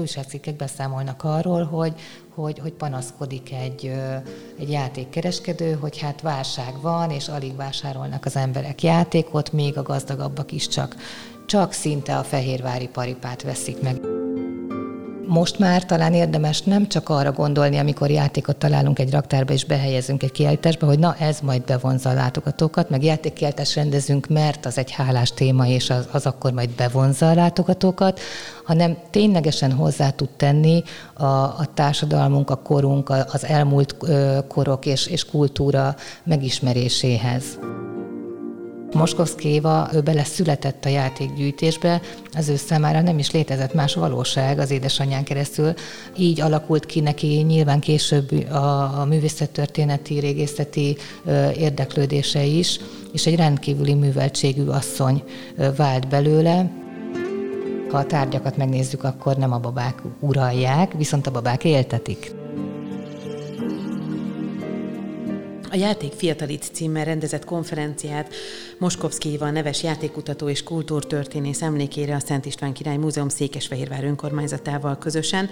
Újságcikkek beszámolnak arról, hogy panaszkodik egy játékkereskedő, hogy hát válság van, és alig vásárolnak az emberek játékot, még a gazdagabbak is csak szinte a fehérvári paripát veszik meg. Most már talán érdemes nem csak arra gondolni, amikor játékot találunk egy raktárba és behelyezünk egy kiállításba, hogy na ez majd bevonza a látogatókat, meg játékkiállítást rendezünk, mert az egy hálás téma, és az akkor majd bevonza a látogatókat, hanem ténylegesen hozzá tud tenni a társadalmunk, a korunk, az elmúlt korok és kultúra megismeréséhez. Moskovszky Éva, ő beleszületett a játékgyűjtésbe, az ő számára nem is létezett más valóság az édesanyján keresztül. Így alakult ki neki nyilván később a művészettörténeti, régészeti érdeklődése is, és egy rendkívüli műveltségű asszony vált belőle. Ha a tárgyakat megnézzük, akkor nem a babák uralják, viszont a babák éltetik. A Játék Fiatalít címmel rendezett konferenciát Moskovszky Éva neves játékkutató és kultúrtörténész emlékére a Szent István Király Múzeum Székesfehérvár önkormányzatával közösen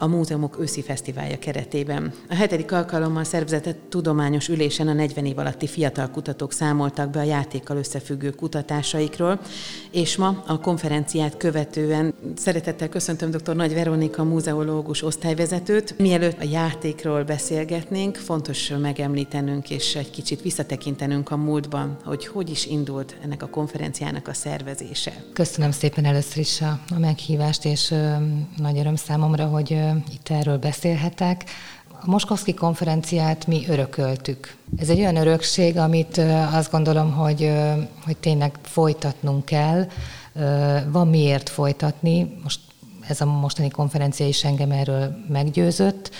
a múzeumok őszi fesztiválja keretében. A 7. alkalommal szervezett tudományos ülésen a 40 év alatti fiatal kutatók számoltak be a játékkal összefüggő kutatásaikról, és ma a konferenciát követően szeretettel köszöntöm dr. Nagy Veronika múzeológus osztályvezetőt. Mielőtt a játékról beszélgetnénk, fontos megemlítenünk és egy kicsit visszatekintenünk a múltban, hogy is indult ennek a konferenciának a szervezése. Köszönöm szépen először is a meghívást, és nagy öröm számomra, hogy itt erről beszélhetek. A Moskovszky konferenciát mi örököltük. Ez egy olyan örökség, amit azt gondolom, hogy tényleg folytatnunk kell. Van miért folytatni. Ez a mostani konferencia is engem erről meggyőzött,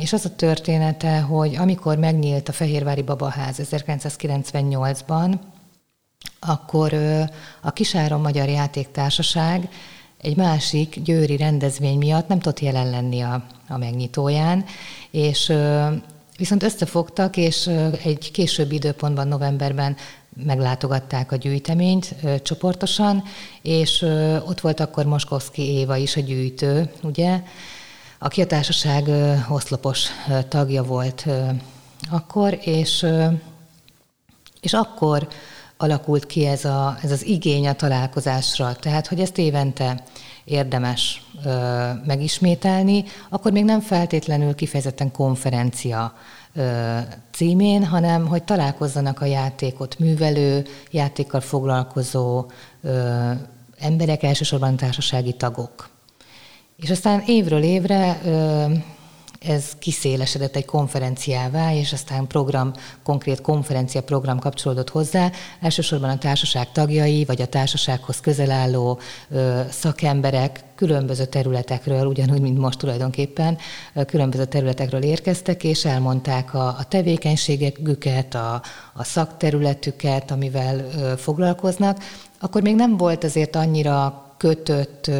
és az a története, hogy amikor megnyílt a Fehérvári Babaház 1998-ban, akkor a Kisáron Magyar Játéktársaság egy másik győri rendezvény miatt nem tudott jelen lenni a megnyitóján, és viszont összefogtak, és egy későbbi időpontban, novemberben meglátogatták a gyűjteményt csoportosan, és ott volt akkor Moskovszky Éva is a gyűjtő, ugye, aki a társaság oszlopos tagja volt akkor, és akkor alakult ki ez az igény a találkozásra, tehát hogy ezt évente érdemes megismételni, akkor még nem feltétlenül kifejezetten konferencia címén, hanem hogy találkozzanak a játékot művelő, játékkal foglalkozó emberek, elsősorban társasági tagok. És aztán évről évre ez kiszélesedett egy konferenciává, és aztán konkrét konferenciaprogram kapcsolódott hozzá, elsősorban a társaság tagjai, vagy a társasághoz közel álló szakemberek különböző területekről, ugyanúgy, mint most tulajdonképpen, különböző területekről érkeztek, és elmondták a tevékenységüket, a szakterületüket, amivel foglalkoznak. Akkor még nem volt azért annyira kötött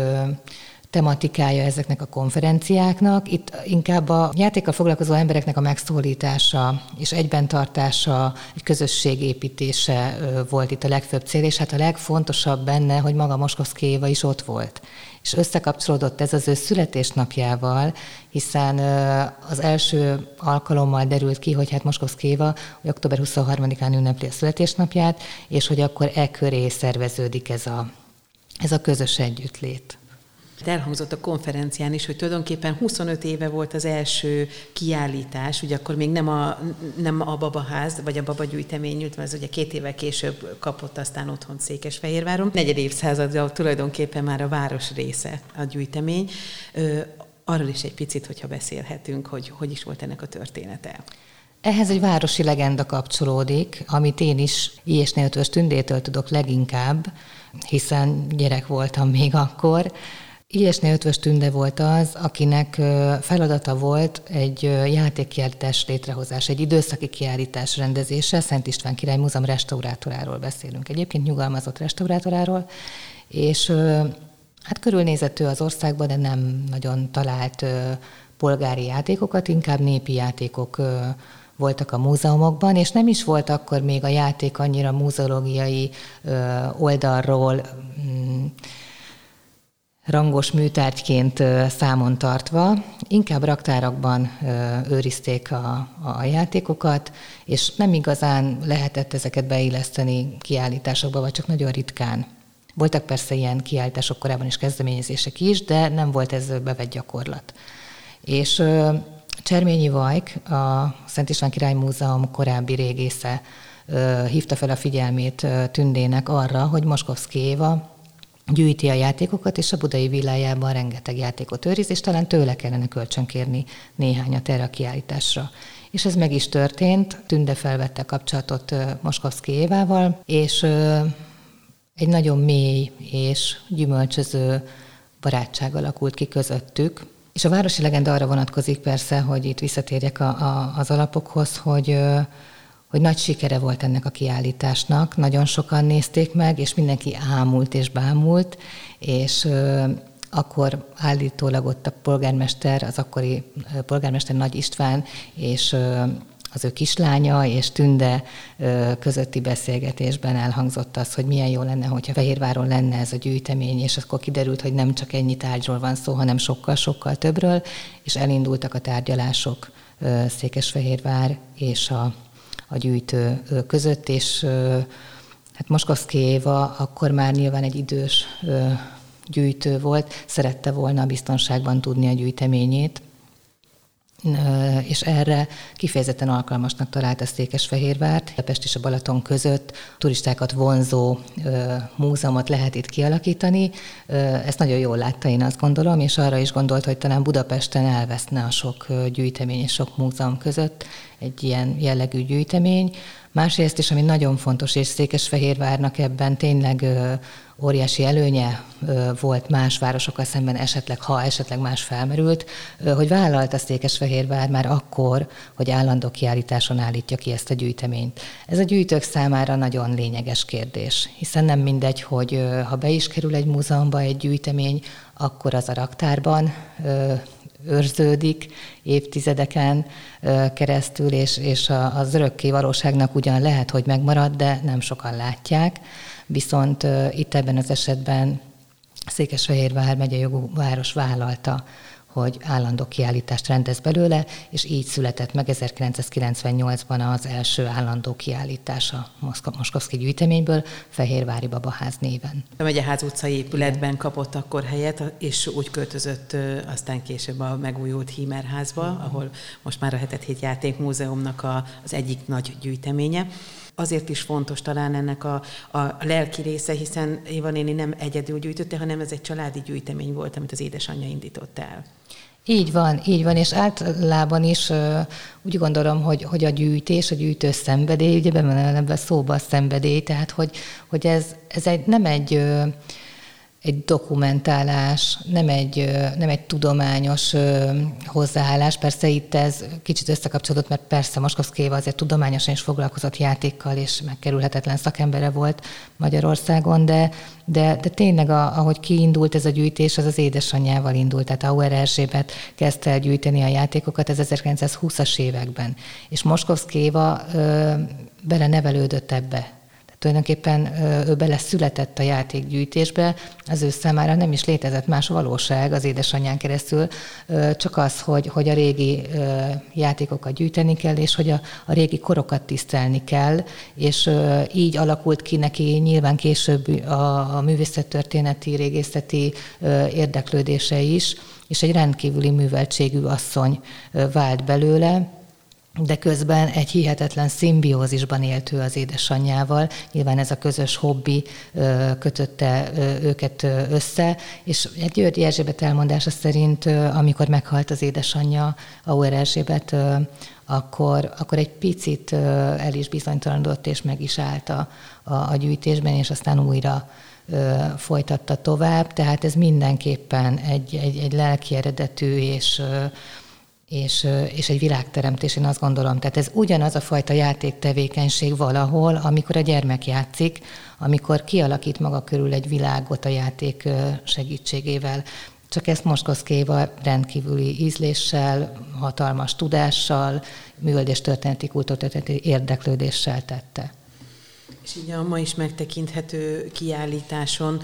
tematikája ezeknek a konferenciáknak. Itt inkább a játékkal foglalkozó embereknek a megszólítása és egyben tartása, egy közösség építése volt itt a legfőbb cél, és hát a legfontosabb benne, hogy maga Moskovszky Éva is ott volt. És összekapcsolódott ez az ő születésnapjával, hiszen az első alkalommal derült ki, hogy hát Moskovszky Éva október 23-án ünnepli a születésnapját, és hogy akkor köré szerveződik ez a közös együttlét. Elhangzott a konferencián is, hogy tulajdonképpen 25 éve volt az első kiállítás, ugye akkor még nem a babaház, vagy a babagyűjtemény nyílt, mert ez ugye 2 évvel később kapott aztán otthon Székesfehérváron. 4. évszázadra tulajdonképpen már a város része a gyűjtemény. Arról is egy picit, hogyha beszélhetünk, hogy is volt ennek a története. Ehhez egy városi legenda kapcsolódik, amit én is Ötvös Tündétől tudok leginkább, hiszen gyerek voltam még akkor. Ötvös Tünde volt az, akinek feladata volt egy játékkiállítás létrehozása, egy időszaki kiállítás rendezése. Szent István Király Múzeum restaurátoráról beszélünk. Egyébként nyugalmazott restaurátoráról, és hát körülnézett ő az országban, de nem nagyon talált polgári játékokat, inkább népi játékok voltak a múzeumokban, és nem is volt akkor még a játék annyira múzeológiai oldalról rangos műtárgyként számon tartva, inkább raktárakban őrizték a játékokat, és nem igazán lehetett ezeket beilleszteni kiállításokba, vagy csak nagyon ritkán. Voltak persze ilyen kiállítások korábban is, kezdeményezések is, de nem volt ez bevett gyakorlat. És Cserményi Vajk, a Szent István Király Múzeum korábbi régésze hívta fel a figyelmét Tündének arra, hogy Moskovszky Éva gyűjti a játékokat, és a budai villájában rengeteg játékot őriz, és talán tőle kellene kölcsönkérni néhányat erre a kiállításra. És ez meg is történt, Tünde felvette kapcsolatot Moskovszky Évával, és egy nagyon mély és gyümölcsöző barátság alakult ki közöttük. És a városi legenda arra vonatkozik persze, hogy itt visszatérjek az alapokhoz, hogy nagy sikere volt ennek a kiállításnak, nagyon sokan nézték meg, és mindenki ámult és bámult, és akkor állítólag ott a polgármester, az akkori polgármester Nagy István, és az ő kislánya és Tünde közötti beszélgetésben elhangzott az, hogy milyen jó lenne, hogyha Fehérváron lenne ez a gyűjtemény, és akkor kiderült, hogy nem csak ennyi tárgyról van szó, hanem sokkal-sokkal többről, és elindultak a tárgyalások Székesfehérvár és a gyűjtő között, és hát Moskovszky Éva akkor már nyilván egy idős gyűjtő volt, szerette volna biztonságban tudni a gyűjteményét, és erre kifejezetten alkalmasnak találta Székesfehérvárt. Pest és a Balaton között turistákat vonzó múzeumot lehet itt kialakítani. Ezt nagyon jól látta, én azt gondolom, és arra is gondolt, hogy talán Budapesten elveszne a sok gyűjtemény és sok múzeum között egy ilyen jellegű gyűjtemény. Másrészt is, ami nagyon fontos, és Székesfehérvárnak ebben tényleg óriási előnye volt más városokkal szemben, ha esetleg más felmerült, hogy vállalta Székesfehérvár már akkor, hogy állandó kiállításon állítja ki ezt a gyűjteményt. Ez a gyűjtők számára nagyon lényeges kérdés, hiszen nem mindegy, hogy ha be is kerül egy múzeumba egy gyűjtemény, akkor az a raktárban őrződik évtizedeken keresztül, és az örökké valóságnak ugyan lehet, hogy megmarad, de nem sokan látják. Viszont itt ebben az esetben Székesfehérvár megye jogú város vállalta, hogy állandó kiállítást rendez belőle, és így született meg 1998-ban az első állandó kiállítása Moskovszky-gyűjteményből, Fehérvári Babaház néven. A Megyeház utcai épületben kapott akkor helyet, és úgy költözött aztán később a megújult Hímerházba, ahol most már a Hetedhét Játékmúzeumnak az egyik nagy gyűjteménye. Azért is fontos talán ennek a lelki része, hiszen Éva néni nem egyedül gyűjtötte, hanem ez egy családi gyűjtemény volt, amit az édesanyja indított el. Így van, és általában is úgy gondolom, hogy a gyűjtés, a gyűjtő szenvedély, ugye bemenelve szóba a szenvedély, tehát hogy ez nem egy dokumentálás, nem egy tudományos hozzáállás. Persze itt ez kicsit összekapcsolódott, mert persze Moskovszky Éva azért tudományosan is foglalkozott játékkal, és megkerülhetetlen szakembere volt Magyarországon, de tényleg, ahogy kiindult ez a gyűjtés, az édesanyjával indult. Tehát Hauer Erzsébet kezdte el gyűjteni a játékokat, ez 1920-as években. És Moskovszky Éva belenevelődött ebbe. Tulajdonképpen ő beleszületett a játékgyűjtésbe, az ő számára nem is létezett más valóság az édesanyján keresztül, csak az, hogy a régi játékokat gyűjteni kell, és hogy a régi korokat tisztelni kell, és így alakult ki neki nyilván később a művészettörténeti, régészeti érdeklődése is, és egy rendkívüli műveltségű asszony vált belőle, de közben egy hihetetlen szimbiózisban élt ő az édesanyjával. Nyilván ez a közös hobbi kötötte őket össze, és egy Györgyi Erzsébet elmondása szerint, amikor meghalt az édesanyja, Hauer Erzsébet, akkor egy picit el is bizonytalanodott, és meg is állt a gyűjtésben, és aztán újra folytatta tovább. Tehát ez mindenképpen egy lelki eredetű és egy világteremtés, én azt gondolom. Tehát ez ugyanaz a fajta játéktevékenység valahol, amikor a gyermek játszik, amikor kialakít maga körül egy világot a játék segítségével. Csak ezt Moskovszky Éva rendkívüli ízléssel, hatalmas tudással, műveldéstörténeti, kultúrtörténeti érdeklődéssel tette. És így a ma is megtekinthető kiállításon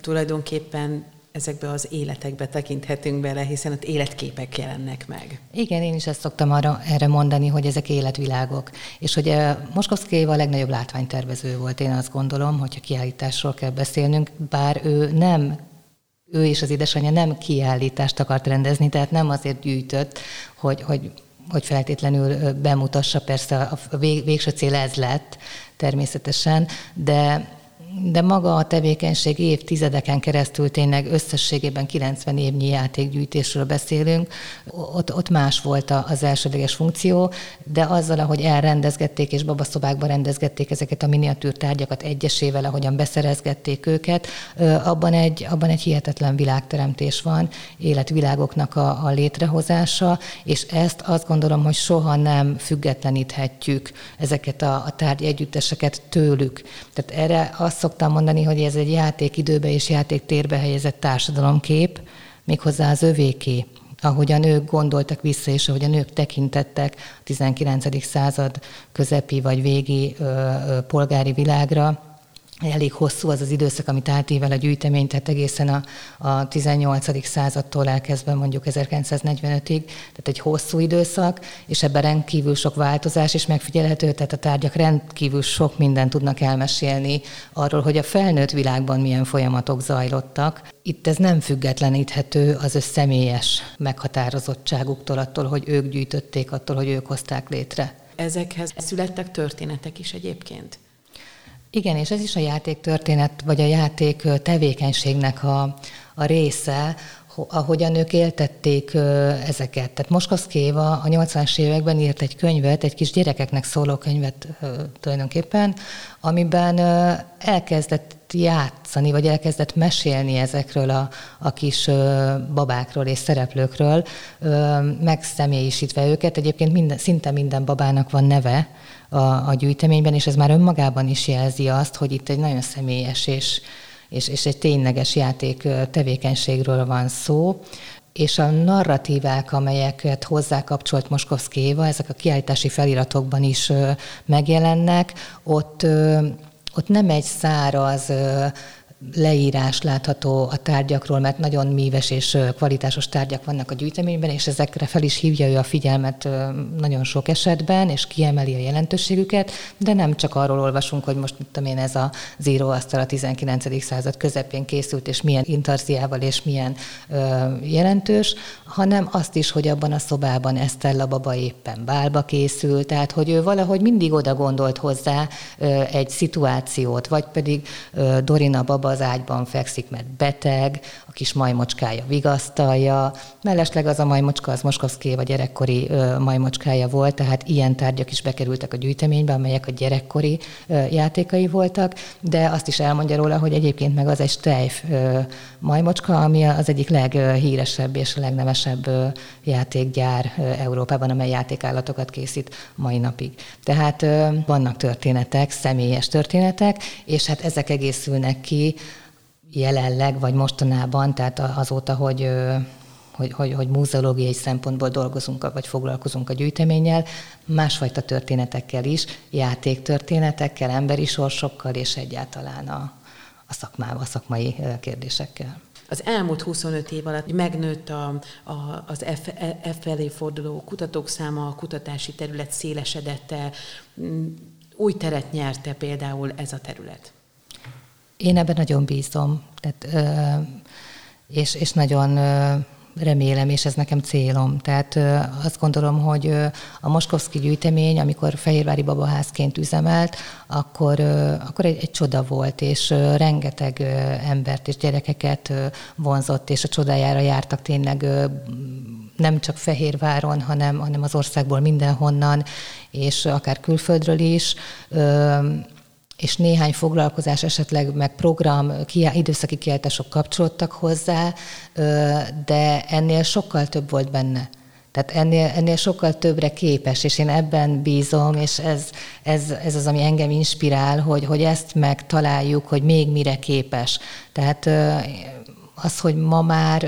tulajdonképpen ezekbe az életekbe tekinthetünk bele, hiszen ott életképek jelennek meg. Igen, én is ezt szoktam erre mondani, hogy ezek életvilágok. És hogy Moskovszky Éva a legnagyobb látványtervező volt, én azt gondolom, hogyha kiállításról kell beszélnünk, bár ő és az édesanyja nem kiállítást akart rendezni, tehát nem azért gyűjtött, hogy feltétlenül bemutassa, persze a végső cél ez lett természetesen, de maga a tevékenység évtizedeken keresztül, tényleg összességében 90 évnyi játékgyűjtésről beszélünk, ott más volt az elsődleges funkció, de azzal, ahogy elrendezgették és babaszobákba rendezgették ezeket a miniatűr tárgyakat egyesével, ahogyan beszerezgették őket, abban egy hihetetlen világteremtés van, életvilágoknak a létrehozása, és ezt azt gondolom, hogy soha nem függetleníthetjük ezeket a tárgyegyütteseket tőlük. Tehát erre azt szoktam mondani, hogy ez egy játékidőbe és játéktérbe helyezett társadalomkép, méghozzá az övéké, ahogy a nők gondoltak vissza, és ahogy a nők tekintettek a 19. század közepi vagy végi polgári világra. Elég hosszú az az időszak, amit átível a gyűjtemény, tehát egészen a 18. századtól elkezdve mondjuk 1945-ig, tehát egy hosszú időszak, és ebben rendkívül sok változás is megfigyelhető, tehát a tárgyak rendkívül sok mindent tudnak elmesélni arról, hogy a felnőtt világban milyen folyamatok zajlottak. Itt ez nem függetleníthető az ő személyes meghatározottságuktól, attól, hogy ők gyűjtötték, attól, hogy ők hozták létre. Ezekhez születtek történetek is egyébként. Igen, és ez is a játéktörténet, vagy a játék tevékenységnek a része, ahogyan ők éltették ezeket. Tehát Moskovszky Éva a 80-as években írt egy könyvet, egy kis gyerekeknek szóló könyvet tulajdonképpen, amiben elkezdett játszani, vagy elkezdett mesélni ezekről a kis babákról és szereplőkről, megszemélyisítve őket. Egyébként szinte minden babának van neve a gyűjteményben, és ez már önmagában is jelzi azt, hogy itt egy nagyon személyes és egy tényleges játék tevékenységről van szó, és a narratívák, amelyeket hozzákapcsolt Moskovszky Éva, ezek a kiállítási feliratokban is megjelennek, ott nem egy száraz leírás látható a tárgyakról, mert nagyon míves és kvalitásos tárgyak vannak a gyűjteményben, és ezekre fel is hívja ő a figyelmet nagyon sok esetben, és kiemeli a jelentőségüket, de nem csak arról olvasunk, hogy most mit tudom én, ez az íróasztal a 19. század közepén készült, és milyen intarziával és milyen jelentős, hanem azt is, hogy abban a szobában Esztella baba éppen bálba készült, tehát hogy ő valahogy mindig oda gondolt hozzá egy szituációt, vagy pedig Dorina baba az ágyban fekszik, mert beteg, a kis majmocskája vigasztalja. Mellesleg az a majmocska, az Moskovszky Éva gyerekkori majmocskája volt, tehát ilyen tárgyak is bekerültek a gyűjteménybe, amelyek a gyerekkori játékai voltak, de azt is elmondja róla, hogy egyébként meg az egy stejf majmocska, ami az egyik leghíresebb és legnevesebb játékgyár Európában, amely játékállatokat készít mai napig. Tehát vannak történetek, személyes történetek, és hát ezek egészülnek ki jelenleg, vagy mostanában, tehát azóta, hogy múzeológiai szempontból dolgozunk, vagy foglalkozunk a gyűjteménnyel, másfajta történetekkel is, játéktörténetekkel, emberi sorsokkal, és egyáltalán a szakmai kérdésekkel. Az elmúlt 25 év alatt megnőtt az felé forduló kutatók száma, a kutatási terület szélesedett, új teret nyerte például ez a terület. Én ebben nagyon bízom, tehát, és nagyon remélem, és ez nekem célom. Tehát azt gondolom, hogy a Moskovszky gyűjtemény, amikor Fehérvári Babaházként üzemelt, akkor egy csoda volt, és rengeteg embert és gyerekeket vonzott, és a csodájára jártak tényleg nem csak Fehérváron, hanem az országból mindenhonnan, és akár külföldről is, és néhány foglalkozás, esetleg meg program, időszaki kiállítások kapcsolódtak hozzá, de ennél sokkal több volt benne. Tehát ennél sokkal többre képes, és én ebben bízom, és ez az, ami engem inspirál, hogy ezt megtaláljuk, hogy még mire képes. Tehát az, hogy ma már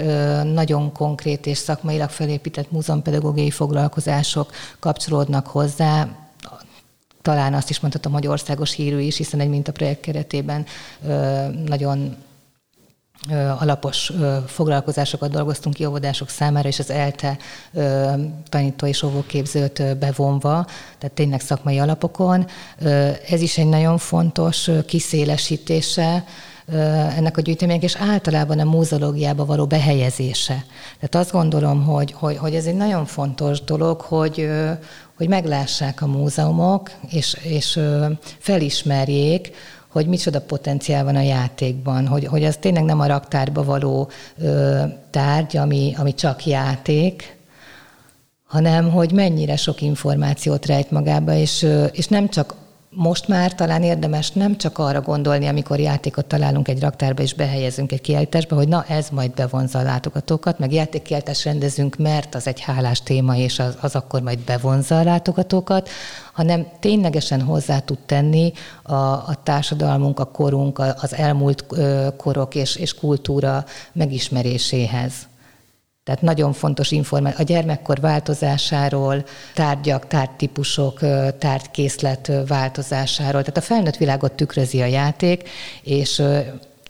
nagyon konkrét és szakmailag felépített múzeumpedagógiai foglalkozások kapcsolódnak hozzá, talán azt is mondhatom, hogy országos hírű is, hiszen egy mintaprojekt keretében nagyon alapos foglalkozásokat dolgoztunk ki óvodások számára, és az ELTE tanító és óvóképzőt bevonva, tehát tényleg szakmai alapokon. Ez is egy nagyon fontos kiszélesítése ennek a gyűjteménynek, és általában a múzeológiába való behelyezése. Tehát azt gondolom, hogy ez egy nagyon fontos dolog, hogy meglássák a múzeumok, és felismerjék, hogy micsoda potenciál van a játékban, hogy az tényleg nem a raktárba való tárgy, ami csak játék, hanem hogy mennyire sok információt rejt magába, és nem csak most már talán érdemes nem csak arra gondolni, amikor játékot találunk egy raktárba és behelyezünk egy kiállításba, hogy na ez majd bevonza a látogatókat, meg játékkiállítást rendezünk, mert az egy hálás téma, és az akkor majd bevonza a látogatókat, hanem ténylegesen hozzá tud tenni a társadalmunk, a korunk, az elmúlt korok és kultúra megismeréséhez. Tehát nagyon fontos információ. A gyermekkor változásáról, tárgyak, tárgytípusok, tárgykészlet változásáról. Tehát a felnőtt világot tükrözi a játék,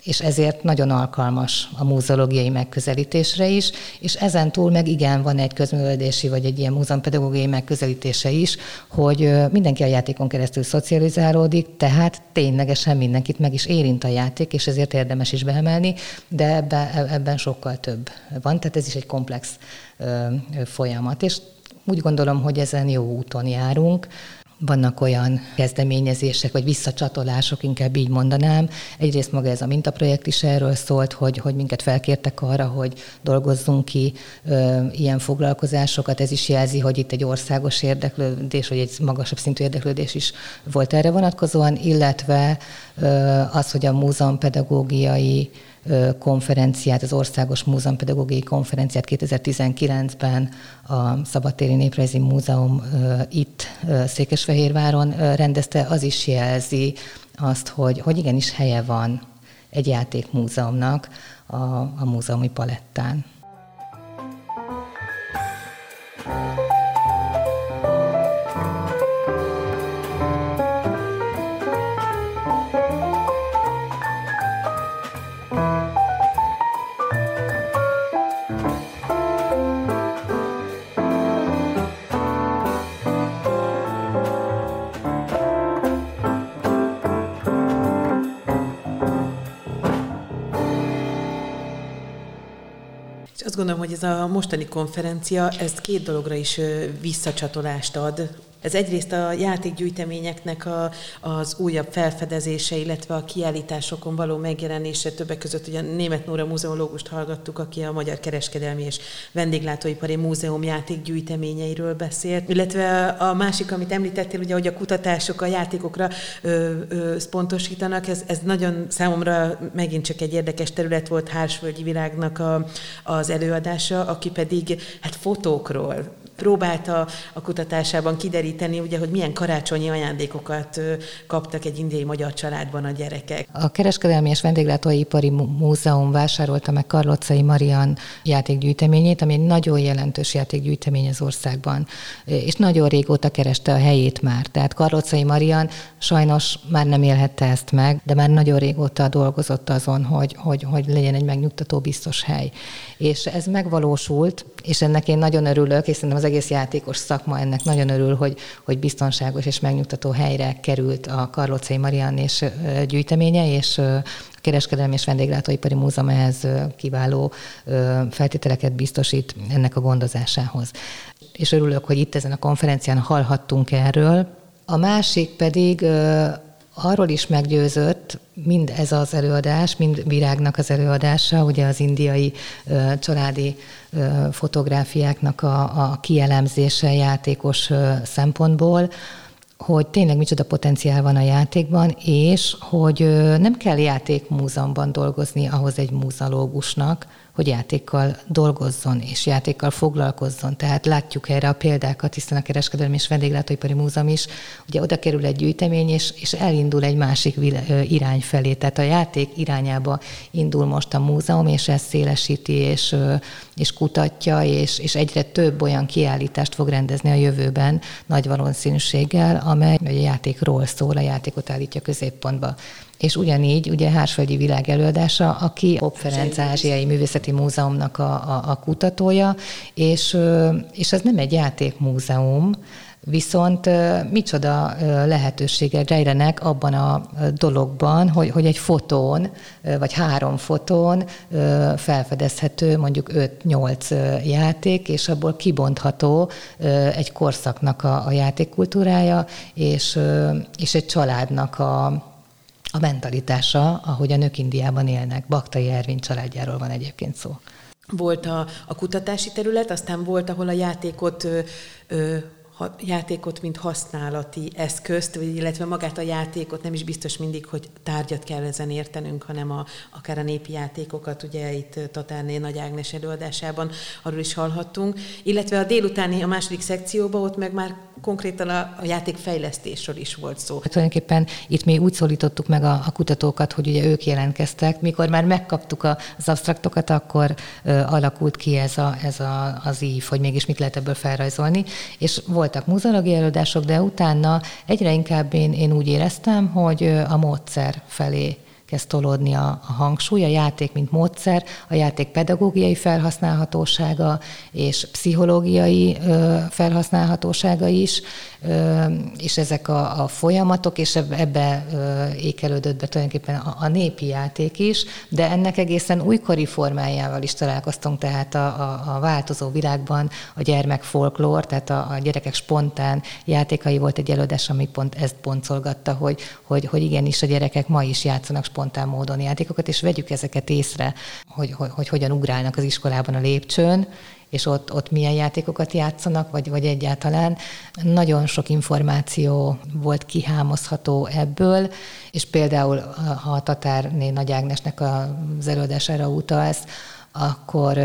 és ezért nagyon alkalmas a múzeológiai megközelítésre is, és ezen túl meg igen van egy közművelődési, vagy egy ilyen múzeumpedagógiai megközelítése is, hogy mindenki a játékon keresztül szocializálódik, tehát ténylegesen mindenkit meg is érint a játék, és ezért érdemes is beemelni, de ebben sokkal több van, tehát ez is egy komplex folyamat, és úgy gondolom, hogy ezen jó úton járunk. Vannak olyan kezdeményezések, vagy visszacsatolások, inkább így mondanám. Egyrészt maga ez a mintaprojekt is erről szólt, hogy minket felkértek arra, hogy dolgozzunk ki ilyen foglalkozásokat. Ez is jelzi, hogy itt egy országos érdeklődés, vagy egy magasabb szintű érdeklődés is volt erre vonatkozóan, illetve az, hogy a múzeumpedagógiai konferenciát, az Országos Múzeumpedagógiai Konferenciát 2019-ben a Szabadtéri Néprajzi Múzeum itt Székesfehérváron rendezte, az is jelzi azt, hogy igenis helye van egy játékmúzeumnak a múzeumi palettán. Gondolom, hogy ez a mostani konferencia, ez két dologra is visszacsatolást ad. Ez egyrészt a játékgyűjteményeknek az újabb felfedezése, illetve a kiállításokon való megjelenése. Többek között ugye Német Nóra múzeológust hallgattuk, aki a Magyar Kereskedelmi és Vendéglátóipari Múzeum játékgyűjteményeiről beszélt. Illetve a másik, amit említettél, ugye, hogy a kutatások a játékokra összpontosítanak, ez nagyon számomra megint csak egy érdekes terület volt Hársvölgyi Virágnak az előadása, aki pedig fotókról próbálta a kutatásában kideríteni, ugye, hogy milyen karácsonyi ajándékokat kaptak egy indiai magyar családban a gyerekek. A Kereskedelmi és Vendéglátóipari Múzeum vásárolta meg Karlócai Mariann játékgyűjteményét, ami egy nagyon jelentős játékgyűjtemény az országban, és nagyon régóta kereste a helyét már. Tehát Karlócai Mariann sajnos már nem élhette ezt meg, de már nagyon régóta dolgozott azon, hogy legyen egy megnyugtató biztos hely. És ez megvalósult, és ennek én nagyon örülök, és szerintem az egész játékos szakma ennek nagyon örül, hogy biztonságos és megnyugtató helyre került a Karlócai Mariann és gyűjteménye, és a Kereskedelmi és Vendéglátóipari Múzeum ehhez kiváló feltételeket biztosít ennek a gondozásához. És örülök, hogy itt ezen a konferencián hallhattunk erről. A másik pedig arról is meggyőzött, mind ez az előadás, mind Virágnak az előadása, ugye az indiai családi fotográfiáknak a kielemzése játékos szempontból, hogy tényleg micsoda potenciál van a játékban, és hogy nem kell játékmúzeumban dolgozni ahhoz egy múzeológusnak, hogy játékkal dolgozzon és játékkal foglalkozzon. Tehát látjuk erre a példákat, hiszen a Kereskedelmi és Vendéglátóipari Múzeum is, ugye oda kerül egy gyűjtemény, és elindul egy másik irány felé. Tehát a játék irányába indul most a múzeum, és ezt szélesíti, és kutatja, és egyre több olyan kiállítást fog rendezni a jövőben nagy valószínűséggel, amely a játékról szól, a játékot állítja középpontba. És ugyanígy ugye Hársvölgyi Virág előadása, aki Hopp Ferenc Ázsiai Művészeti Múzeumnak a kutatója, és ez nem egy játékmúzeum, viszont micsoda lehetőségek rejlenek abban a dologban, hogy egy fotón, vagy 3 fotón felfedezhető mondjuk 5-8 játék, és abból kibontható egy korszaknak a játékkultúrája, és egy családnak a mentalitása, ahogy a nők Indiában élnek. Baktai Ervin családjáról van egyébként szó. Volt a kutatási terület, aztán volt, ahol a játékot, mint használati eszközt, illetve magát a játékot, nem is biztos mindig, hogy tárgyat kell ezen értenünk, hanem akár a népi játékokat, ugye itt Tatárné Nagy Ágnes előadásában arról is hallhattunk, illetve a délutáni, a második szekcióban ott meg már konkrétan a játékfejlesztésről is volt szó. Hát tulajdonképpen itt mi úgy szólítottuk meg a kutatókat, hogy ugye ők jelentkeztek, mikor már megkaptuk az absztraktokat, akkor alakult ki ez az ív, hogy mégis mit lehet ebből felrajzolni, és voltak múzeológiai előadások, de utána egyre inkább én úgy éreztem, hogy a módszer felé kezd tolódni a hangsúly, a játék mint módszer, a játék pedagógiai felhasználhatósága és pszichológiai felhasználhatósága is, és ezek a folyamatok, és ebbe ékelődött be tulajdonképpen a népi játék is, de ennek egészen újkori formájával is találkoztunk, tehát a változó világban a gyermek folklór, tehát a gyerekek spontán játékai, volt egy előadás, ami pont ezt boncolgatta, hogy igenis a gyerekek ma is játszanak spontán módon játékokat, és vegyük ezeket észre, hogy hogyan ugrálnak az iskolában a lépcsőn, és ott milyen játékokat játszanak, vagy egyáltalán. Nagyon sok információ volt kihámozható ebből, és például, ha a Tatárné Nagy Ágnesnek az előadására utalsz, akkor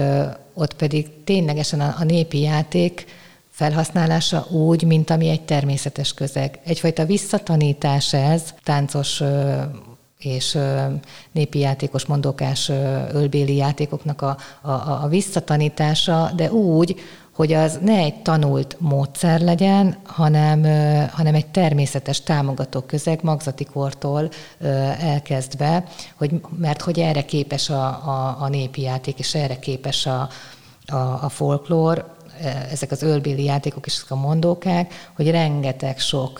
ott pedig ténylegesen a népi játék felhasználása úgy, mint ami egy természetes közeg. Egyfajta visszatanítás ez, táncos és népi játékos, mondókás, ölbéli játékoknak a visszatanítása, de úgy, hogy az ne egy tanult módszer legyen, hanem egy természetes támogató közeg magzati kortól elkezdve, mert erre képes a népi játék, és erre képes a folklór, ezek az ölbéli játékok és ezek a mondókák, hogy rengeteg sok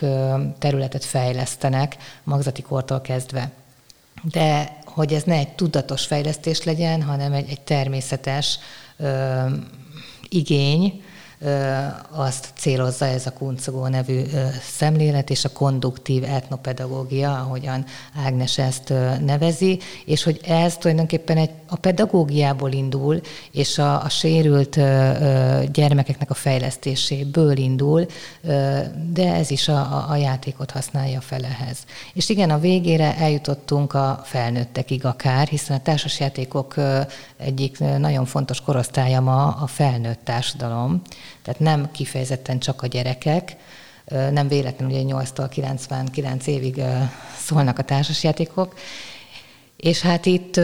területet fejlesztenek magzati kortól kezdve. De hogy ez ne egy tudatos fejlesztés legyen, hanem egy természetes igény, azt célozza ez a kuncogó nevű szemlélet, és a konduktív etnopedagógia, ahogyan Ágnes ezt nevezi, és hogy ez tulajdonképpen a pedagógiából indul, és a sérült gyermekeknek a fejlesztéséből indul, de ez is a játékot használja fel ehhez. És igen, a végére eljutottunk a felnőttekig akár, hiszen a társasjátékok egyik nagyon fontos korosztálya ma a felnőtt társadalom, tehát nem kifejezetten csak a gyerekek, nem véletlenül ugye 8-tól 99 évig szólnak a társasjátékok, és hát itt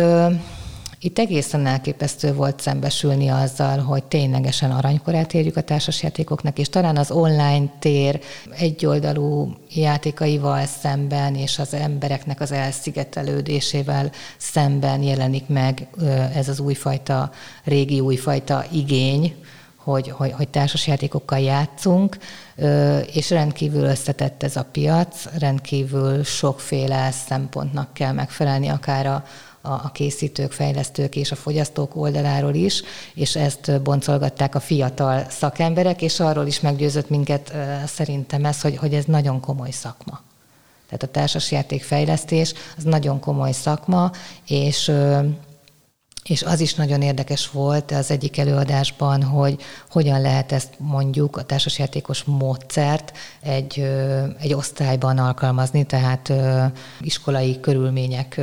egészen elképesztő volt szembesülni azzal, hogy ténylegesen aranykorát érjük a társasjátékoknak, és talán az online tér egyoldalú játékaival szemben, és az embereknek az elszigetelődésével szemben jelenik meg ez az újfajta, régi újfajta igény, hogy társasjátékokkal játszunk, és rendkívül összetett ez a piac, rendkívül sokféle szempontnak kell megfelelni, akár a készítők, fejlesztők és a fogyasztók oldaláról is, és ezt boncolgatták a fiatal szakemberek, és arról is meggyőzött minket szerintem ez, hogy ez nagyon komoly szakma. Tehát a társasjátékfejlesztés az nagyon komoly szakma, és az is nagyon érdekes volt az egyik előadásban, hogy hogyan lehet ezt mondjuk a társasjátékos módszert egy osztályban alkalmazni, tehát iskolai körülmények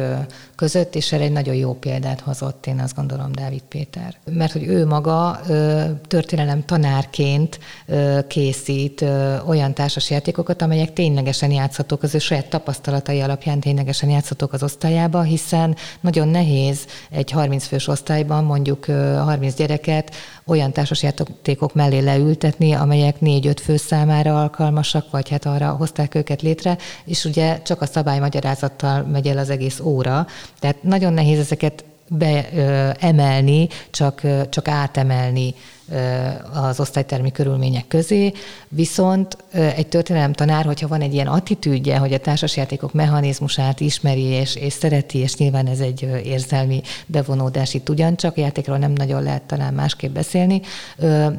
között, és erre egy nagyon jó példát hozott, én azt gondolom, Dávid Péter. Mert hogy ő maga történelem tanárként készít olyan társasjátékokat, amelyek ténylegesen játszhatók, az ő saját tapasztalatai alapján ténylegesen játszhatók az osztályába, hiszen nagyon nehéz egy 30 30 fős osztályban mondjuk 30 gyereket olyan társasjátékok mellé leültetni, amelyek 4-5 fő számára alkalmasak, vagy hát arra hozták őket létre, és ugye csak a szabálymagyarázattal megy el az egész óra. Tehát nagyon nehéz ezeket beemelni, csak átemelni az osztálytermi körülmények közé, viszont egy történelem tanár, hogyha van egy ilyen attitűdje, hogy a társasjátékok mechanizmusát ismeri és szereti, és nyilván ez egy érzelmi bevonódás itt ugyancsak, játékról nem nagyon lehet talán másképp beszélni,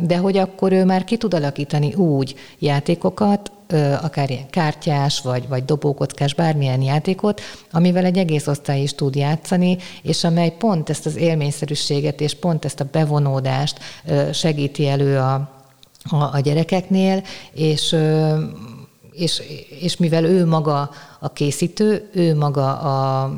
de hogy akkor ő már ki tud alakítani úgy játékokat, akár ilyen kártyás, vagy dobókockás, bármilyen játékot, amivel egy egész osztály is tud játszani, és amely pont ezt az élményszerűséget, és pont ezt a bevonódást segíti elő a gyerekeknél, és mivel ő maga a készítő, ő maga a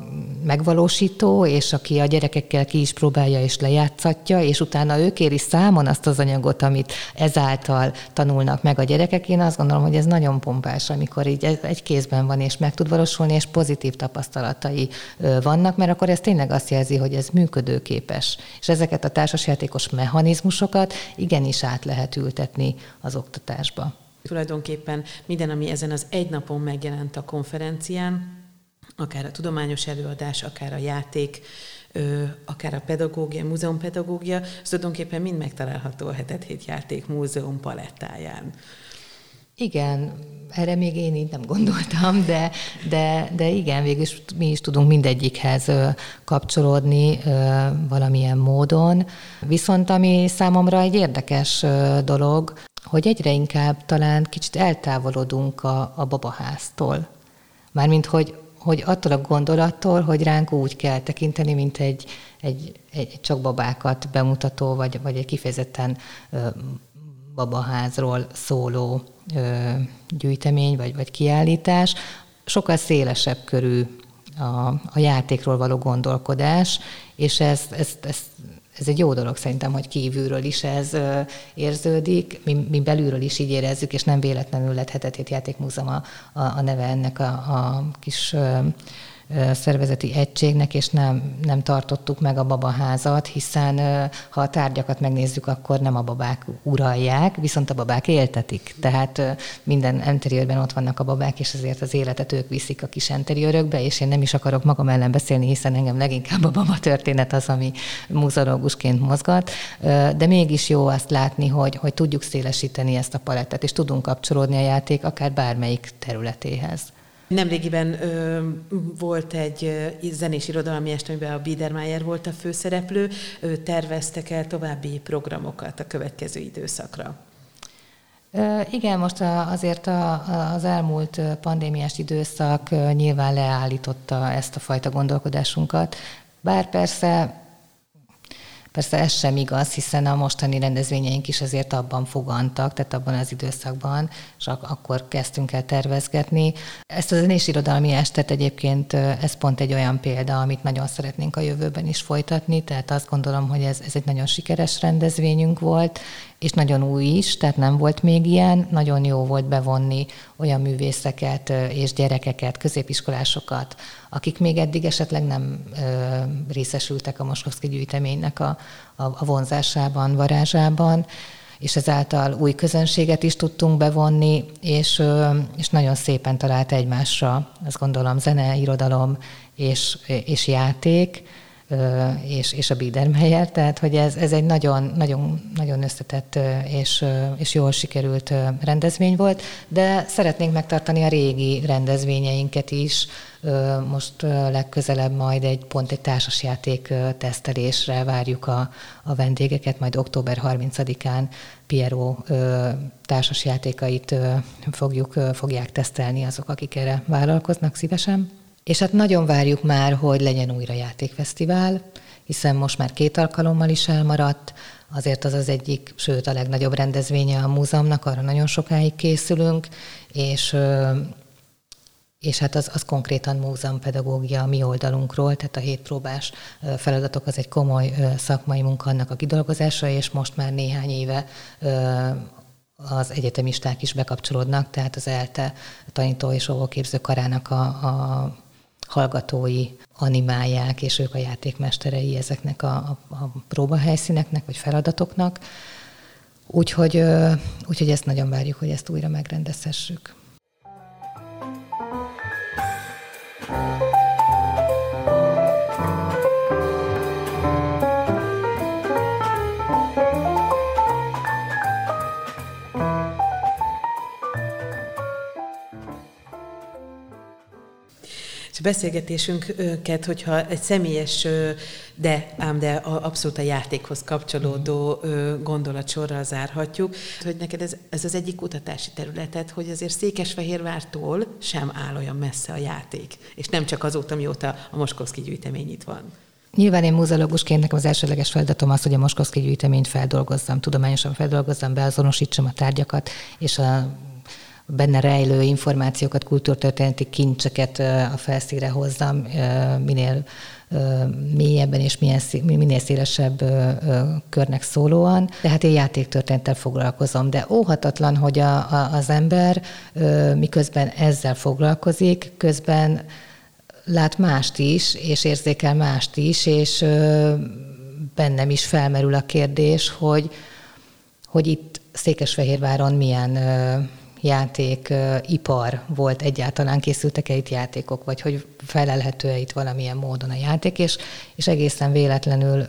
megvalósító, és aki a gyerekekkel ki is próbálja és lejátszatja, és utána ő kéri számon azt az anyagot, amit ezáltal tanulnak meg a gyerekek. Én azt gondolom, hogy ez nagyon pompás, amikor így egy kézben van, és meg tud valósulni, és pozitív tapasztalatai vannak, mert akkor ez tényleg azt jelzi, hogy ez működőképes. És ezeket a társasjátékos mechanizmusokat igenis át lehet ültetni az oktatásba. Tulajdonképpen minden, ami ezen az egy napon megjelent a konferencián, akár a tudományos előadás, akár a játék, akár a pedagógia, múzeumpedagógia, az tulajdonképpen mind megtalálható a Hetedhét Játékmúzeum palettáján. Igen, erre még én így nem gondoltam, de igen, végülis mi is tudunk mindegyikhez kapcsolódni valamilyen módon. Viszont ami számomra egy érdekes dolog, hogy egyre inkább talán kicsit eltávolodunk a babaháztól. Mármint, hogy attól a gondolattól, hogy ránk úgy kell tekinteni, mint egy csak babákat bemutató, vagy egy kifejezetten babaházról szóló gyűjtemény, vagy kiállítás. Sokkal szélesebb körű a játékról való gondolkodás, és ez egy jó dolog szerintem, hogy kívülről is ez érződik, mi belülről is így érezzük, és nem véletlenül lett Hetedhét Játékmúzeum a neve ennek a kis szervezeti egységnek, és nem tartottuk meg a babaházat, hiszen ha a tárgyakat megnézzük, akkor nem a babák uralják, viszont a babák éltetik. Tehát minden enteriőrben ott vannak a babák, és ezért az életet ők viszik a kis enteriőrökbe, és én nem is akarok magam ellen beszélni, hiszen engem leginkább a baba történet az, ami muzeológusként mozgat, de mégis jó azt látni, hogy tudjuk szélesíteni ezt a palettet, és tudunk kapcsolódni a játék akár bármelyik területéhez. Nemrégiben volt egy zenés irodalmi este, amiben a Biedermeier volt a főszereplő. Terveztek el további programokat a következő időszakra? Igen, most azért az elmúlt pandémiás időszak nyilván leállította ezt a fajta gondolkodásunkat. Bár persze ez sem igaz, hiszen a mostani rendezvényeink is azért abban fogantak, tehát abban az időszakban, és akkor kezdtünk el tervezgetni. Ezt a zenés irodalmi estet egyébként, ez pont egy olyan példa, amit nagyon szeretnénk a jövőben is folytatni, tehát azt gondolom, hogy ez egy nagyon sikeres rendezvényünk volt, és nagyon új is, tehát nem volt még ilyen. Nagyon jó volt bevonni olyan művészeket és gyerekeket, középiskolásokat, akik még eddig esetleg nem részesültek a Moskovszky-gyűjteménynek a vonzásában, varázsában, és ezáltal új közönséget is tudtunk bevonni, és nagyon szépen talált egymásra, azt gondolom, zene, irodalom és játék, és a Biedermeier, tehát hogy ez egy nagyon, nagyon, nagyon összetett és jól sikerült rendezvény volt, de szeretnénk megtartani a régi rendezvényeinket is. Most legközelebb majd pont egy társasjáték tesztelésre várjuk a vendégeket, majd október 30-án Piero társasjátékait fogják tesztelni azok, akik erre vállalkoznak szívesen. És hát nagyon várjuk már, hogy legyen újra játékfesztivál, hiszen most már 2 alkalommal is elmaradt, azért az az egyik, sőt a legnagyobb rendezvénye a múzeumnak, arra nagyon sokáig készülünk, és hát az konkrétan múzeumpedagógia a mi oldalunkról, tehát a hétpróbás feladatok az egy komoly szakmai munka annak a kidolgozása, és most már néhány éve az egyetemisták is bekapcsolódnak, tehát az ELTE tanító és óvóképző karának a hallgatói animálják, és ők a játékmesterei ezeknek a próbahelyszíneknek, vagy feladatoknak. Úgyhogy ezt nagyon várjuk, hogy ezt újra megrendezhessük. A beszélgetésünket, hogyha egy személyes, de abszolút a játékhoz kapcsolódó gondolatsorral zárhatjuk, hogy neked ez az egyik kutatási területed, hogy azért Székesfehérvártól sem áll olyan messze a játék, és nem csak azóta, mióta a Moskovszky-gyűjtemény itt van. Nyilván én muzeológusként nekem az elsődleges feladatom az, hogy a Moskovszky-gyűjteményt feldolgozzam, tudományosan feldolgozzam, beazonosítsam a tárgyakat, és a benne rejlő információkat, kultúrtörténeti kincseket a felszínre hozzam, minél mélyebben és minél szélesebb körnek szólóan. Tehát én játéktörténettel foglalkozom, de óhatatlan, hogy az ember miközben ezzel foglalkozik, közben lát mást is, és érzékel mást is, és bennem is felmerül a kérdés, hogy itt Székesfehérváron milyen játékipar volt egyáltalán, készültek-e itt játékok, vagy hogy felelhető-e itt valamilyen módon a játék, és egészen véletlenül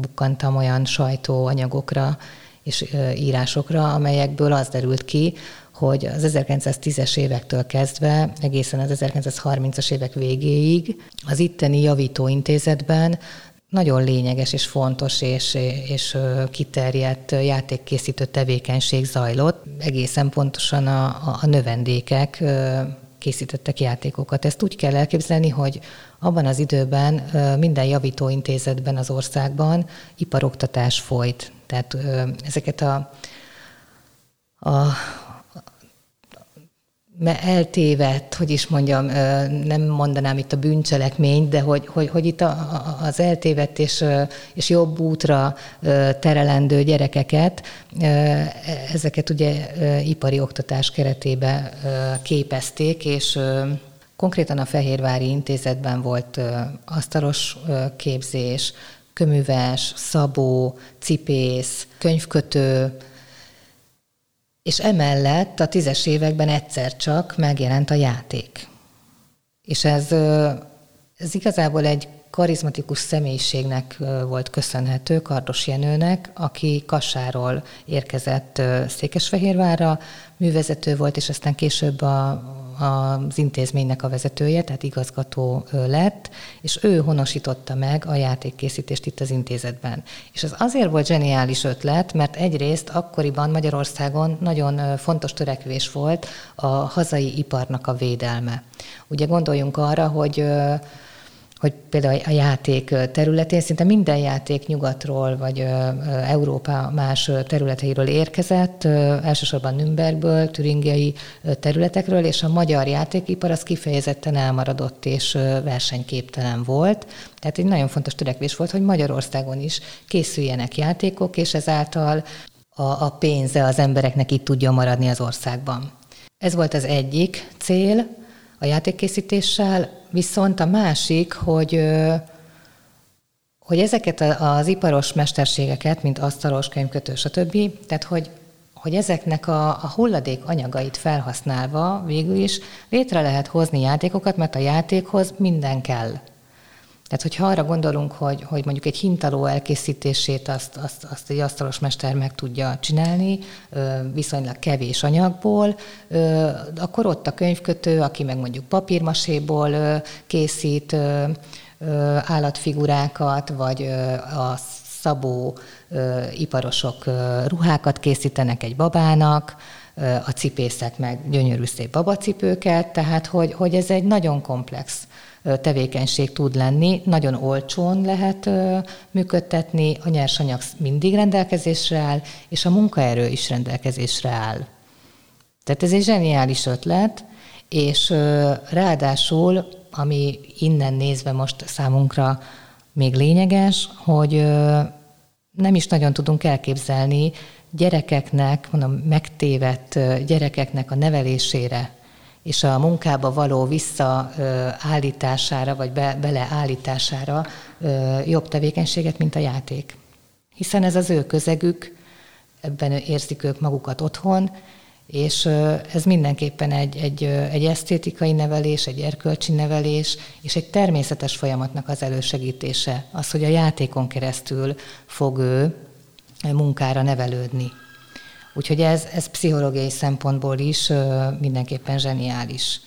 bukkantam olyan sajtóanyagokra és írásokra, amelyekből az derült ki, hogy az 1910-es évektől kezdve, egészen az 1930-as évek végéig az itteni javítóintézetben nagyon lényeges és fontos és kiterjedt játékkészítő tevékenység zajlott. Egészen pontosan a növendékek készítettek játékokat. Ezt úgy kell elképzelni, hogy abban az időben minden javítóintézetben az országban iparoktatás folyt. Tehát ezeket a eltévedt, nem mondanám itt a bűncselekményt, de hogy itt az eltévedt és jobb útra terelendő gyerekeket, ezeket ugye ipari oktatás keretébe képezték, és konkrétan a Fehérvári Intézetben volt asztalos képzés, köműves, szabó, cipész, könyvkötő, és emellett a 10-es években egyszer csak megjelent a játék. És ez igazából egy karizmatikus személyiségnek volt köszönhető, Kardos Jenőnek, aki Kassáról érkezett Székesfehérvárra, művezető volt, és aztán később az intézménynek a vezetője, tehát igazgató lett, és ő honosította meg a játékkészítést itt az intézetben. És ez azért volt zseniális ötlet, mert egyrészt akkoriban Magyarországon nagyon fontos törekvés volt a hazai iparnak a védelme. Ugye gondoljunk arra, hogy például a játék területén szinte minden játék nyugatról, vagy Európa más területeiről érkezett, elsősorban Nürnbergből, türingiai területekről, és a magyar játékipar az kifejezetten elmaradott és versenyképtelen volt. Tehát egy nagyon fontos törekvés volt, hogy Magyarországon is készüljenek játékok, és ezáltal a pénze az embereknek itt tudja maradni az országban. Ez volt az egyik cél a játékkészítéssel, viszont a másik, hogy ezeket az iparos mesterségeket, mint asztalos, könyvkötő, stb., tehát hogy ezeknek a hulladék anyagait felhasználva végül is létre lehet hozni játékokat, mert a játékhoz minden kell. Tehát, hogyha arra gondolunk, hogy mondjuk egy hintaló elkészítését azt egy asztalos mester meg tudja csinálni viszonylag kevés anyagból, akkor ott a könyvkötő, aki meg mondjuk papírmaséból készít állatfigurákat, vagy a szabó iparosok ruhákat készítenek egy babának, a cipészek meg gyönyörű szép babacipőket, tehát hogy ez egy nagyon komplex tevékenység tud lenni, nagyon olcsón lehet működtetni, a nyersanyag mindig rendelkezésre áll, és a munkaerő is rendelkezésre áll. Tehát ez egy zseniális ötlet, és ráadásul, ami innen nézve most számunkra még lényeges, hogy nem is nagyon tudunk elképzelni gyerekeknek, megtévedt gyerekeknek a nevelésére és a munkába való visszaállítására, vagy beleállítására jobb tevékenységet, mint a játék. Hiszen ez az ő közegük, ebben érzik ők magukat otthon, és ez mindenképpen egy esztétikai nevelés, egy erkölcsi nevelés, és egy természetes folyamatnak az elősegítése. Az, hogy a játékon keresztül fog ő munkára nevelődni. Úgyhogy ez pszichológiai szempontból is mindenképpen zseniális.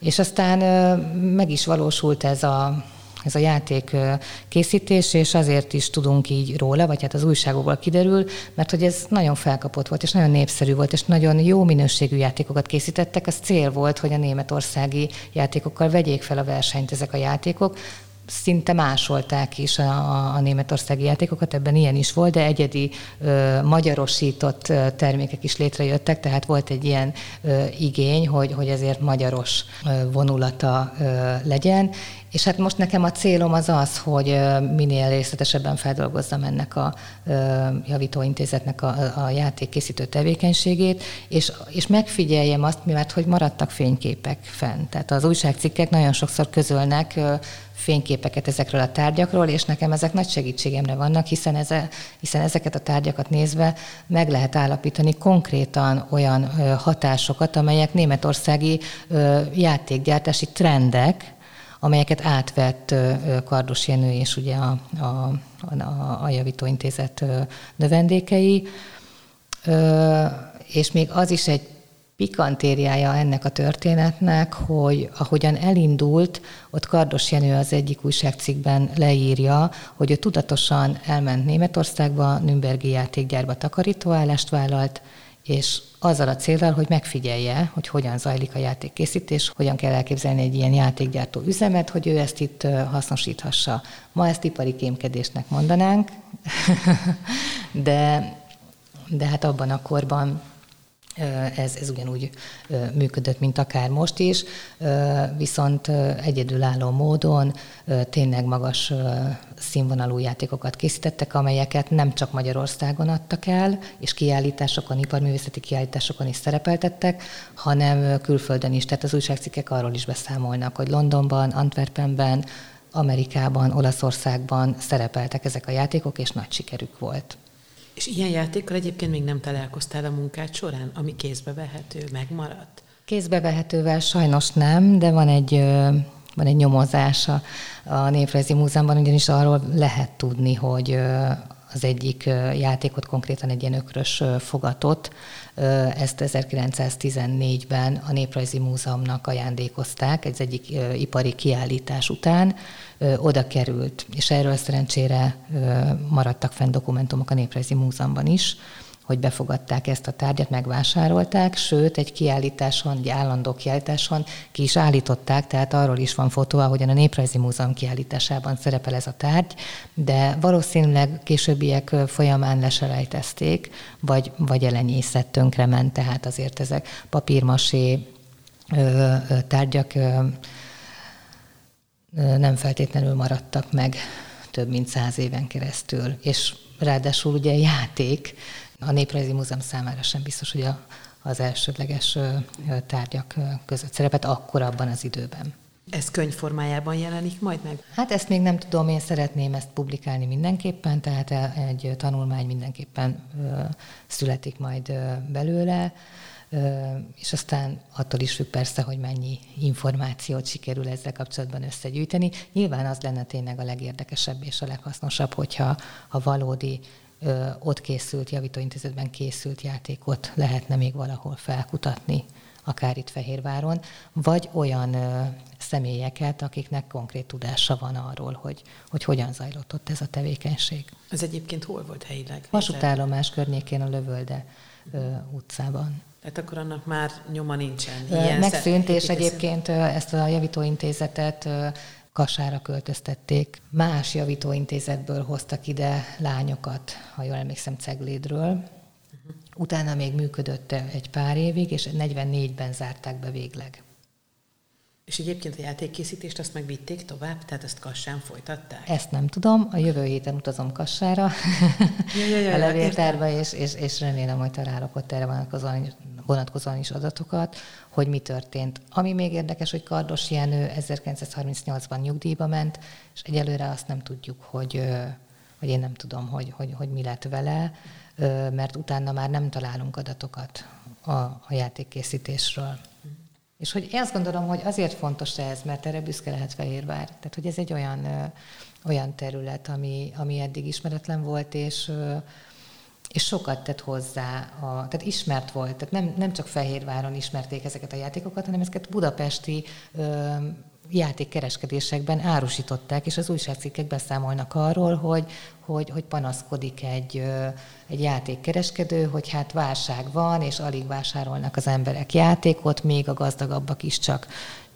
És aztán meg is valósult ez a játék készítés, és azért is tudunk így róla, vagy hát az újságokból kiderül, mert hogy ez nagyon felkapott volt, és nagyon népszerű volt, és nagyon jó minőségű játékokat készítettek. Az cél volt, hogy a németországi játékokkal vegyék fel a versenyt ezek a játékok. Szinte másolták is a németországi játékokat, ebben ilyen is volt, de egyedi magyarosított termékek is létrejöttek, tehát volt egy ilyen igény, hogy ezért magyaros vonulata legyen. És hát most nekem a célom az, hogy minél részletesebben feldolgozzam ennek a javítóintézetnek a játékkészítő tevékenységét, és megfigyeljem azt, mert hogy maradtak fényképek fenn. Tehát az újságcikkek nagyon sokszor közölnek fényképeket ezekről a tárgyakról, és nekem ezek nagy segítségemre vannak, hiszen ezeket a tárgyakat nézve meg lehet állapítani konkrétan olyan hatásokat, amelyek németországi játékgyártási trendek, amelyeket átvett Kardos Jenő és ugye a javítóintézet növendékei. És még az is egy pikantériája ennek a történetnek, hogy ahogyan elindult, ott Kardos Jenő az egyik újságcikkben leírja, hogy ő tudatosan elment Németországba, nürnbergi játékgyárba takarítóállást vállalt, és azzal a céllal, hogy megfigyelje, hogy hogyan zajlik a játékkészítés, hogyan kell elképzelni egy ilyen játékgyártó üzemet, hogy ő ezt itt hasznosíthassa. Ma ezt ipari kémkedésnek mondanánk, de hát abban a korban ez ugyanúgy működött, mint akár most is, viszont egyedülálló módon tényleg magas színvonalú játékokat készítettek, amelyeket nem csak Magyarországon adtak el, és kiállításokon, iparművészeti kiállításokon is szerepeltettek, hanem külföldön is. Tehát az újságcikkek arról is beszámolnak, hogy Londonban, Antwerpenben, Amerikában, Olaszországban szerepeltek ezek a játékok, és nagy sikerük volt. És ilyen játékkal egyébként még nem találkoztál a munkád során, ami kézbevehető, megmaradt? Kézbevehetővel sajnos nem, de van egy nyomozás a Néprajzi Múzeumban, ugyanis arról lehet tudni, hogy az egyik játékot, konkrétan egy ilyen ökrös fogatot, ezt 1914-ben a Néprajzi Múzeumnak ajándékozták, ez egyik ipari kiállítás után oda került, és erről szerencsére maradtak fenn dokumentumok a Néprajzi Múzeumban is, hogy befogadták ezt a tárgyat, megvásárolták, sőt, egy állandó kiállításon ki is állították, tehát arról is van fotó, ahogyan a Néprajzi Múzeum kiállításában szerepel ez a tárgy, de valószínűleg későbbiek folyamán leselejtezték, vagy elenyészet tönkrement, tehát azért ezek papírmasé tárgyak nem feltétlenül maradtak meg több mint 100 éven keresztül, és ráadásul ugye játék, a Néprajzi Múzeum számára sem biztos, hogy az elsődleges tárgyak között szerepelt akkor abban az időben. Ez könyvformájában jelenik majd meg? Hát ezt még nem tudom, én szeretném ezt publikálni mindenképpen, tehát egy tanulmány mindenképpen születik majd belőle, és aztán attól is függ persze, hogy mennyi információt sikerül ezzel kapcsolatban összegyűjteni. Nyilván az lenne tényleg a legérdekesebb és a leghasznosabb, hogyha a valódi ott készült, javítóintézetben készült játékot lehetne még valahol felkutatni, akár itt Fehérváron, vagy olyan személyeket, akiknek konkrét tudása van arról, hogy hogyan zajlott ott ez a tevékenység. Ez egyébként hol volt helyileg? Vasútállomás környékén a Lövölde utcában. Tehát akkor annak már nyoma nincsen. Megszűnt, és egyébként ezt a javítóintézetet Kasára költöztették. Más javítóintézetből hoztak ide lányokat, ha jól emlékszem, Ceglédről. Utána még működött egy pár évig, és 44-ben zárták be végleg. És egyébként a játékkészítést azt megvitték tovább, tehát ezt Kassán folytatták? Ezt nem tudom, a jövő héten utazom Kassára, a levéltárba, és remélem, hogy találok ott erre vonatkozóan vonatkozóan is adatokat, hogy mi történt. Ami még érdekes, hogy Kardos Jenő 1938-ban nyugdíjba ment, és egyelőre azt nem tudjuk, hogy én nem tudom, hogy mi lett vele, mert utána már nem találunk adatokat a játékkészítésről. És hogy én azt gondolom, hogy azért fontos ez, mert erre büszke lehet Fehérvár. Tehát, hogy ez egy olyan terület, ami eddig ismeretlen volt, és sokat tett hozzá, tehát ismert volt. Tehát nem csak Fehérváron ismerték ezeket a játékokat, hanem ezeket budapesti játékkereskedésekben árusították, és az újságcikkek beszámolnak arról, hogy panaszkodik egy játékkereskedő, hogy hát válság van, és alig vásárolnak az emberek játékot, még a gazdagabbak is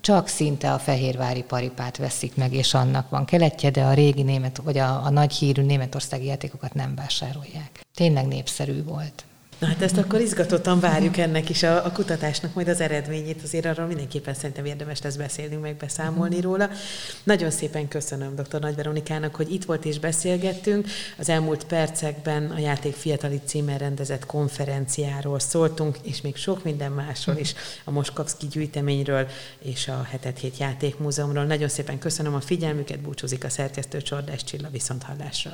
csak szinte a fehérvári paripát veszik meg, és annak van keletje, de a régi német, vagy a nagy hírű németországi játékokat nem vásárolják. Tényleg népszerű volt. Na hát ezt akkor izgatottan várjuk ennek is a kutatásnak majd az eredményét, azért arról mindenképpen szerintem érdemes lesz beszélnünk, meg beszámolni róla. Nagyon szépen köszönöm dr. Nagy Veronikának, hogy itt volt és beszélgettünk. Az elmúlt percekben a Játék Fiatali címmel rendezett konferenciáról szóltunk, és még sok minden másról is, a Moskovszky-gyűjteményről és a Hetedhét Játékmúzeumról. Nagyon szépen köszönöm a figyelmüket, búcsúzik a szerkesztő Csordás Csilla, viszonthallásra.